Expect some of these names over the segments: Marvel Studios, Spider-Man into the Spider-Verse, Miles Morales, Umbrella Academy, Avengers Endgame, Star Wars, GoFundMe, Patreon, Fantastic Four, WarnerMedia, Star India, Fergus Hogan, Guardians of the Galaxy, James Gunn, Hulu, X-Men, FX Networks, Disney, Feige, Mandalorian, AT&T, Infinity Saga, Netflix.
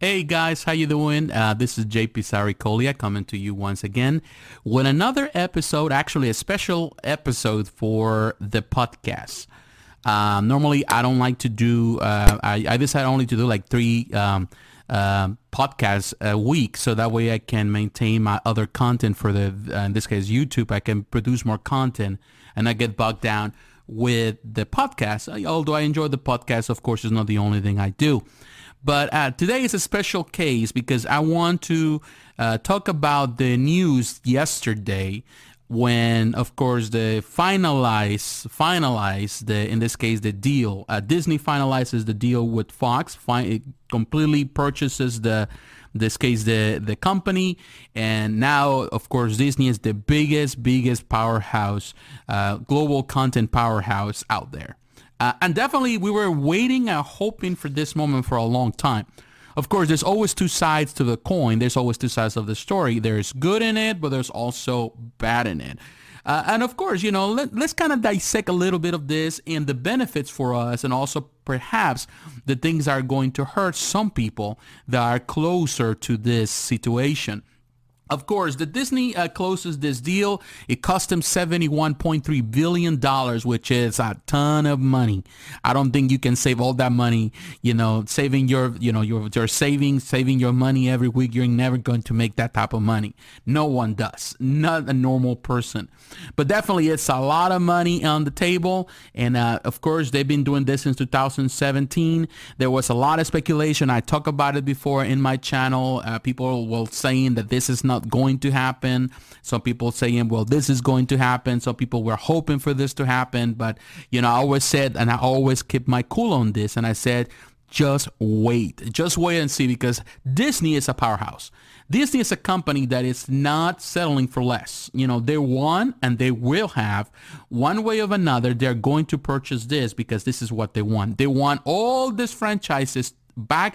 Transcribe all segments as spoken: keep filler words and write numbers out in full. Hey guys, how you doing? Uh, this is J P. Saricolia coming to you once again with another episode, actually a special episode for the podcast. Um, normally, I don't like to do, uh, I, I decide only to do like three um, uh, podcasts a week, so that way I can maintain my other content for the, uh, in this case, YouTube. I can produce more content and not get bogged down with the podcast. Although I enjoy the podcast, of course, it's not the only thing I do. But uh, today is a special case because I want to uh, talk about the news yesterday when, of course, they finalize, finalize the, in this case, the deal. Uh, Disney finalizes the deal with Fox, fi completely purchases the, in this case, the, the company. And now, of course, Disney is the biggest, biggest powerhouse, uh, global content powerhouse out there. Uh, and definitely we were waiting and hoping for this moment for a long time. Of course, there's always two sides to the coin. There's always two sides of the story. There's good in it, but there's also bad in it. Uh, and of course, you know, let, let's kind of dissect a little bit of this and the benefits for us, and also perhaps the things that are going to hurt some people that are closer to this situation. Of course, the Disney uh, closes this deal. It cost them seventy-one point three billion dollars, which is a ton of money. I don't think you can save all that money. You know, saving your, you know, your your savings, saving your money every week. You're never going to make that type of money. No one does. Not a normal person. But definitely, it's a lot of money on the table. And uh, of course, they've been doing this since two thousand seventeen. There was a lot of speculation. I talked about it before in my channel. Uh, people were saying that this is not going to happen. Some people saying, well, this is going to happen. Some people were hoping for this to happen. But, you know, I always said, and I always keep my cool on this. And I said, just wait, just wait and see, because Disney is a powerhouse. Disney is a company that is not settling for less. You know, they want, and they will have, one way or another, they're going to purchase this because this is what they want. They want all these franchises back.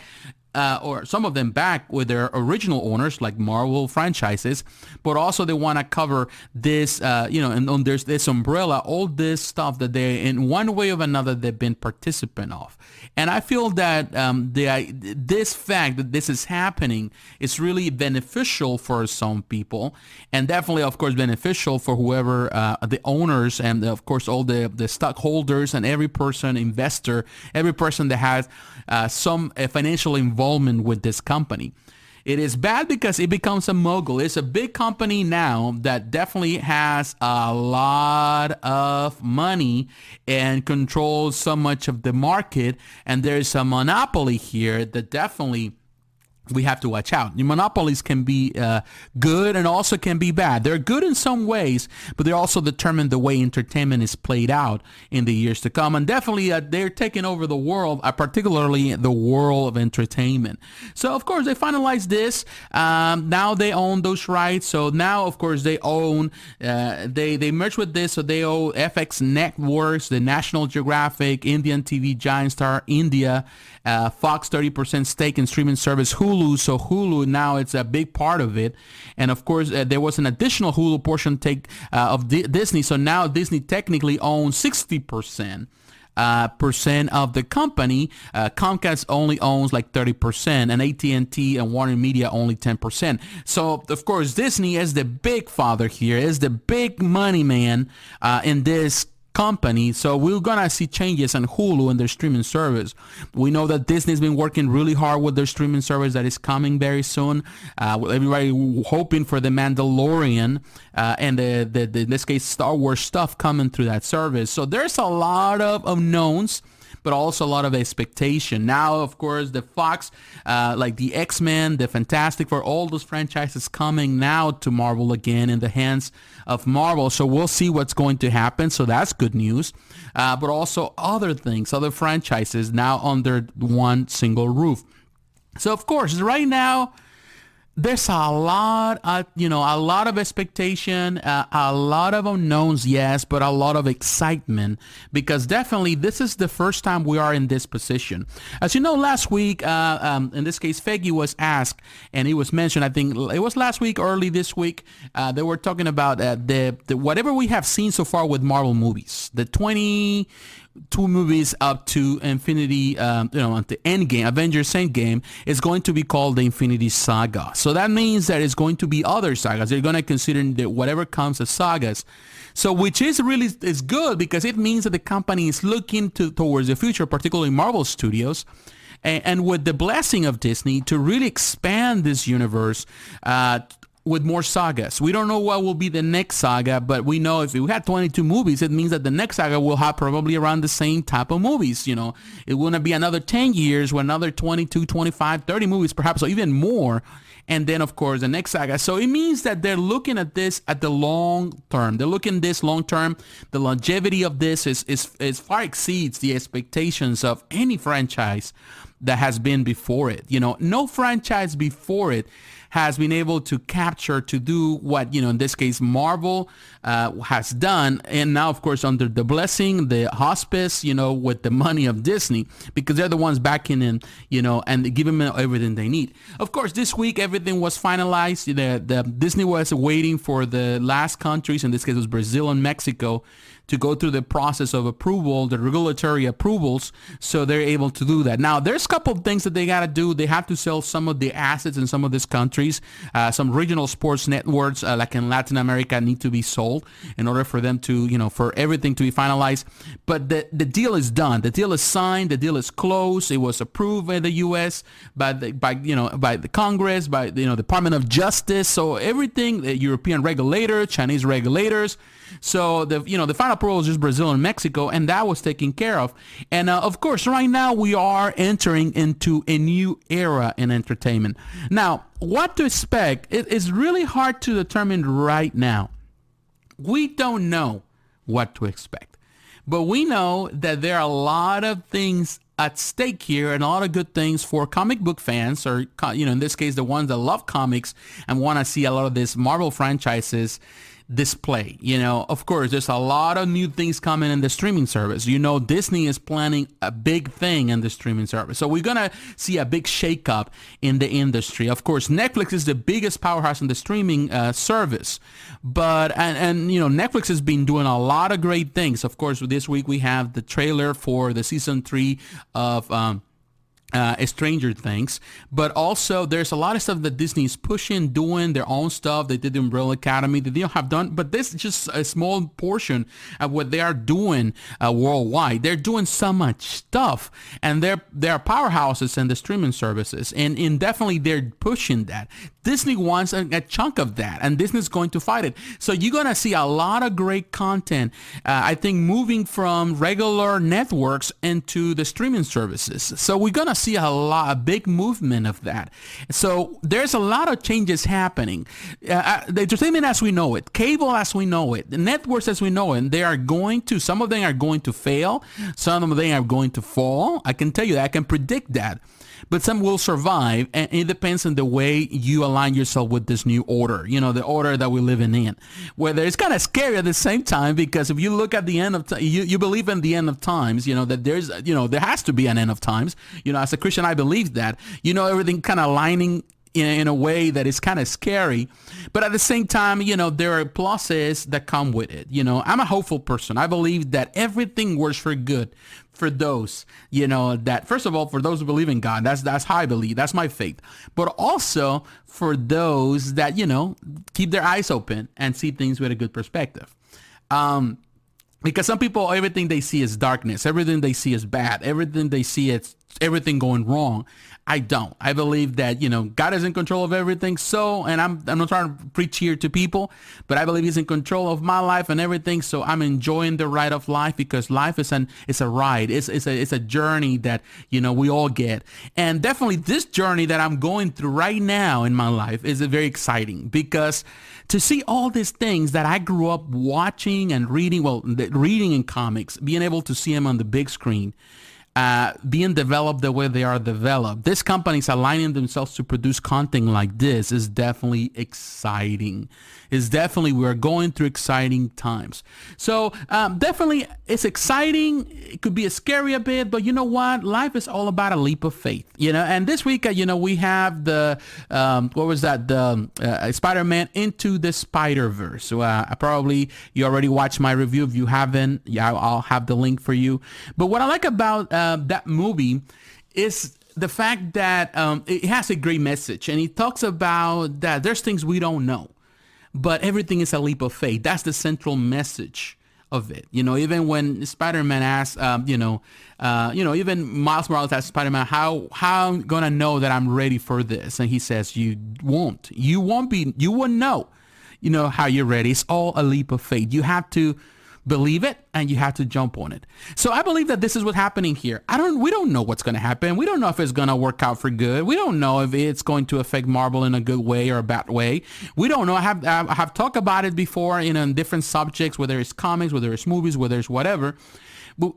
Uh, or some of them back with their original owners, like Marvel franchises, but also they want to cover this, uh, you know, and on there's this umbrella, all this stuff that they, in one way or another, they've been participant of. And I feel that um, the this fact that this is happening is really beneficial for some people, and definitely, of course, beneficial for whoever uh, the owners and, the, of course, all the the stockholders and every person, investor, every person that has uh, some uh, financial involvement. Involvement with this company. It is bad because it becomes a mogul. It's a big company now that definitely has a lot of money and controls so much of the market, and there's a monopoly here that definitely we have to watch out. Monopolies can be uh, good and also can be bad. They're good in some ways, but they also determine the way entertainment is played out in the years to come. And definitely uh, they're taking over the world, uh, particularly the world of entertainment. So, of course, they finalized this. Um, now they own those rights. So now, of course, they own, uh, they, they merged with this. So they own F X Networks, the National Geographic, Indian T V giant Star India, uh, Fox thirty percent stake in streaming service Hulu. Hulu, so Hulu now it's a big part of it, and of course uh, there was an additional Hulu portion take uh, of D Disney, so now Disney technically owns sixty percent uh, percent of the company. uh, Comcast only owns like thirty percent, and A T and T and WarnerMedia only ten percent. So of course Disney is the big father here, is the big money man uh, in this company. So we're gonna see changes on Hulu and their streaming service. We know that Disney's been working really hard with their streaming service that is coming very soon. Uh, everybody hoping for the Mandalorian uh, and the, the, the in this case Star Wars stuff coming through that service. So there's a lot of unknowns, but also a lot of expectation. Now, of course, the Fox, uh, like the X-Men, the Fantastic Four, all those franchises coming now to Marvel again, in the hands of Marvel. So we'll see what's going to happen. So that's good news. Uh, but also other things, other franchises now under one single roof. So, of course, right now, there's a lot, uh, you know, a lot of expectation, uh, a lot of unknowns, yes, but a lot of excitement, because definitely this is the first time we are in this position. As you know, last week, uh, um, in this case, Feige was asked, and it was mentioned, I think it was last week, early this week, uh, they were talking about uh, the, the whatever we have seen so far with Marvel movies, the 20, two movies up to Infinity, um, you know, at the Endgame, Avengers Endgame, is going to be called the Infinity Saga. So that means that it's going to be other sagas. They're going to consider the, whatever counts as sagas. So which is really is good, because it means that the company is looking to, towards the future, particularly Marvel Studios, and, and with the blessing of Disney to really expand this universe uh, with more sagas. We don't know what will be the next saga, but we know if we had twenty-two movies, it means that the next saga will have probably around the same type of movies. You know, it will not be another ten years, with another twenty-two, twenty-five, thirty movies, perhaps, or even more. And then, of course, the next saga. So it means that they're looking at this at the long term. They're looking at this long term. The longevity of this is, is, is far exceeds the expectations of any franchise that has been before it. You know, no franchise before it has been able to capture, to do what, you know, in this case, Marvel uh, has done. And now, of course, under the blessing, the hospice, you know, with the money of Disney, because they're the ones backing in, you know, and giving them everything they need. Of course, this week, everything was finalized. The, the Disney was waiting for the last countries, in this case, it was Brazil and Mexico, to go through the process of approval, the regulatory approvals, so they're able to do that. Now, there's a couple of things that they got to do. They have to sell some of the assets in some of these countries. Uh, some regional sports networks, uh, like in Latin America, need to be sold in order for them to, you know, for everything to be finalized. But the, the deal is done. The deal is signed. The deal is closed. It was approved by the U S, by, the, by you know, by the Congress, by, you know, Department of Justice. So everything, the European regulator, Chinese regulators. So, the you know, the final approval is just Brazil and Mexico, and that was taken care of. And uh, of course, right now we are entering into a new era in entertainment. Now, what to expect, it is really hard to determine right now. We don't know what to expect, but we know that there are a lot of things at stake here, and a lot of good things for comic book fans, or, you know, in this case, the ones that love comics and want to see a lot of these Marvel franchises display. You know, of course, there's a lot of new things coming in the streaming service. You know, Disney is planning a big thing in the streaming service. So we're going to see a big shakeup in the industry. Of course, Netflix is the biggest powerhouse in the streaming uh, service. But, and, and, you know, Netflix has been doing a lot of great things. Of course, this week we have the trailer for the season three of, um, Uh, Stranger Things, but also there's a lot of stuff that Disney is pushing, doing their own stuff. They did the Umbrella Academy that they have done, but this is just a small portion of what they are doing uh, worldwide. They're doing so much stuff, and they're, they're powerhouses in the streaming services, and, and definitely they're pushing that. Disney wants a, a chunk of that, and Disney's going to fight it. So you're going to see a lot of great content, uh, I think, moving from regular networks into the streaming services. So we're going to see a lot, a big movement of that. So there's a lot of changes happening. Uh, the entertainment as we know it, cable as we know it, the networks as we know it, and they are going to, some of them are going to fail, some of them are going to fall. I can tell you that, I can predict that. But some will survive, and it depends on the way you align yourself with this new order, you know, the order that we're living in, whether it's kind of scary at the same time, because if you look at the end of time, you, you believe in the end of times, you know, that there's, you know, there has to be an end of times. You know, as a Christian, I believe that, you know, everything kind of aligning in, in a way that is kind of scary. But at the same time, you know, there are pluses that come with it. You know, I'm a hopeful person. I believe that everything works for good for those, you know, that first of all, for those who believe in God, that's, that's how I believe, that's my faith, but also for those that, you know, keep their eyes open and see things with a good perspective. Um, because some people, everything they see is darkness. Everything they see is bad. Everything they see is everything going wrong. I don't. I believe that, you know, God is in control of everything. So, and I'm I'm not trying to preach here to people, but I believe he's in control of my life and everything. So I'm enjoying the ride of life, because life is an, it's a ride. It's, it's a, it's a journey that, you know, we all get. And definitely this journey that I'm going through right now in my life is very exciting, because to see all these things that I grew up watching and reading, well, reading in comics, being able to see them on the big screen, uh, being developed the way they are developed. These companies aligning themselves to produce content like this is definitely exciting. It's definitely, we're going through exciting times. So um, definitely it's exciting. It could be a scary a bit, but you know what? Life is all about a leap of faith, you know? And this week, uh, you know, we have the, um, what was that? The uh, Spider-Man into the Spider-Verse. So uh, I probably, you already watched my review. If you haven't, yeah, I'll have the link for you. But what I like about uh, that movie is the fact that um, it has a great message, and it talks about that there's things we don't know, but everything is a leap of faith. That's the central message of it. You know, even when Spider-Man asks, um, you know, uh, you know, even Miles Morales asks Spider-Man, how, how I'm gonna know that I'm ready for this? And he says, you won't, you won't be, you won't know, you know, how you're ready. It's all a leap of faith. You have to believe it, and you have to jump on it. So I believe that this is what's happening here. I don't, we don't know what's going to happen. We don't know if it's going to work out for good. We don't know if it's going to affect Marvel in a good way or a bad way. We don't know. I have, I have talked about it before, you know, in different subjects, whether it's comics, whether it's movies, whether it's whatever,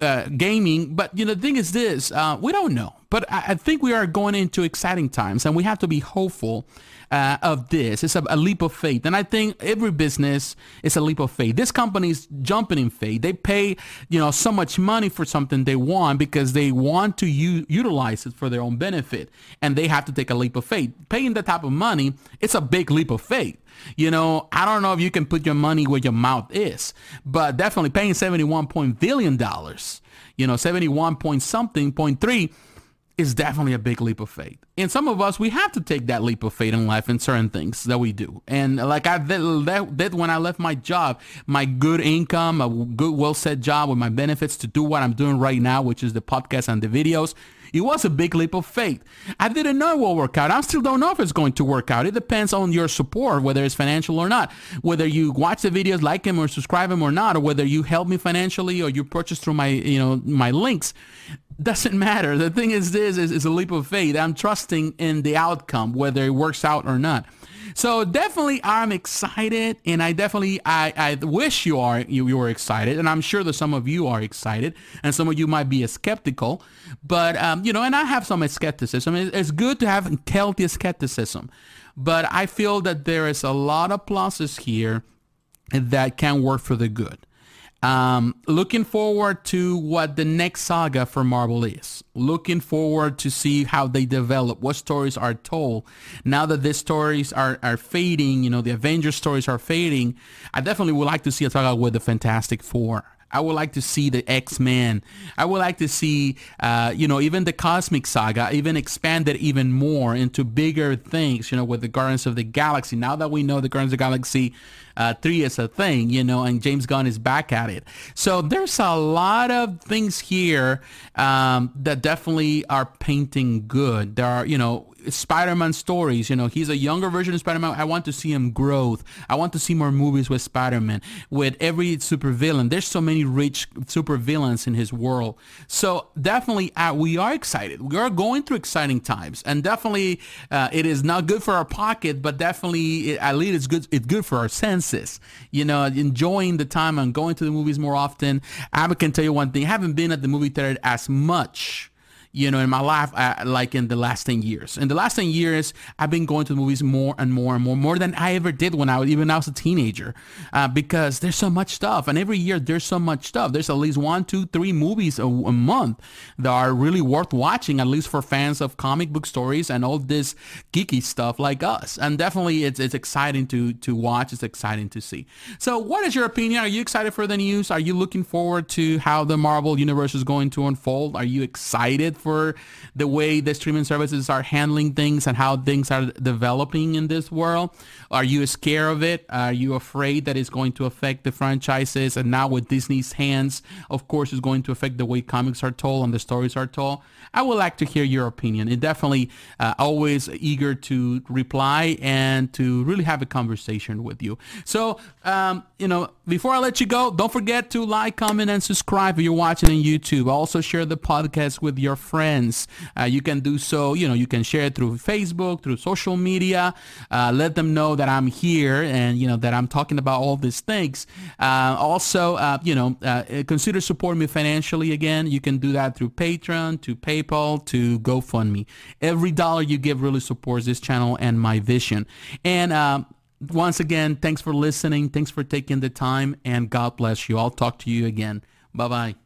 uh, gaming. But, you know, the thing is this, uh, we don't know. But I, I think we are going into exciting times, and we have to be hopeful uh, of this. It's a, a leap of faith. And I think every business is a leap of faith. This company's jumping in faith. They pay, you know, so much money for something they want because they want to u utilize it for their own benefit. And they have to take a leap of faith. Paying that type of money, it's a big leap of faith. You know, I don't know if you can put your money where your mouth is, but definitely paying seventy-one point billion dollars, you know, seventy-one point something point three, is definitely a big leap of faith. And some of us, we have to take that leap of faith in life in certain things that we do. And like I did, did when I left my job, my good income, a good, well-set job with my benefits to do what I'm doing right now, which is the podcast and the videos. It was a big leap of faith. I didn't know it will work out. I still don't know if it's going to work out. It depends on your support, whether it's financial or not, whether you watch the videos, like them or subscribe them or not, or whether you help me financially or you purchase through my, you know, my links. Doesn't matter. The thing is this is, is a leap of faith. I'm trusting in the outcome, whether it works out or not. So definitely I'm excited, and I definitely, I, I wish you are, you, you were excited, and I'm sure that some of you are excited, and some of you might be skeptical, but, um, you know, and I have some skepticism. It's good to have healthy skepticism, but I feel that there is a lot of pluses here that can work for the good. Um, looking forward to what the next saga for Marvel is. Looking forward to see how they develop, what stories are told. Now that these stories are, are fading, you know, the Avengers stories are fading, I definitely would like to see a saga with the Fantastic Four. I would like to see the X-Men. I would like to see, uh, you know, even the Cosmic Saga, even expanded even more into bigger things, you know, with the Guardians of the Galaxy. Now that we know the Guardians of the Galaxy uh, three is a thing, you know, and James Gunn is back at it. So there's a lot of things here um, that definitely are painting good. There are, you know, Spider-Man stories, you know, he's a younger version of Spider-Man. I want to see him growth. I want to see more movies with Spider-Man, with every supervillain. There's so many rich supervillains in his world. So definitely uh, we are excited. We are going through exciting times, and definitely uh, it is not good for our pocket, but definitely it, at least it's good, it's good for our senses, you know, enjoying the time and going to the movies more often. I can tell you one thing, I haven't been at the movie theater as much, you know, in my life, I, like in the last ten years. In the last ten years, I've been going to the movies more and more and more, more than I ever did when I was, even I was a teenager, uh, because there's so much stuff. And every year there's so much stuff. There's at least one, two, three movies a, a month that are really worth watching, at least for fans of comic book stories and all this geeky stuff like us. And definitely it's, it's exciting to, to watch. It's exciting to see. So what is your opinion? Are you excited for the news? Are you looking forward to how the Marvel universe is going to unfold? Are you excited for the way the streaming services are handling things and how things are developing in this world? Are you scared of it? Are you afraid that it's going to affect the franchises? And now with Disney's hands, of course, it's going to affect the way comics are told and the stories are told. I would like to hear your opinion. It definitely uh, always eager to reply and to really have a conversation with you. So, um, you know, before I let you go, don't forget to like, comment, and subscribe if you're watching on YouTube. Also share the podcast with your friends. friends. Uh, you can do so, you know, you can share it through Facebook, through social media. Uh, let them know that I'm here and, you know, that I'm talking about all these things. Uh, also, uh, you know, uh, consider supporting me financially. Again, you can do that through Patreon, to PayPal, to GoFundMe. Every dollar you give really supports this channel and my vision. And um, once again, thanks for listening. Thanks for taking the time, and God bless you. I'll talk to you again. Bye-bye.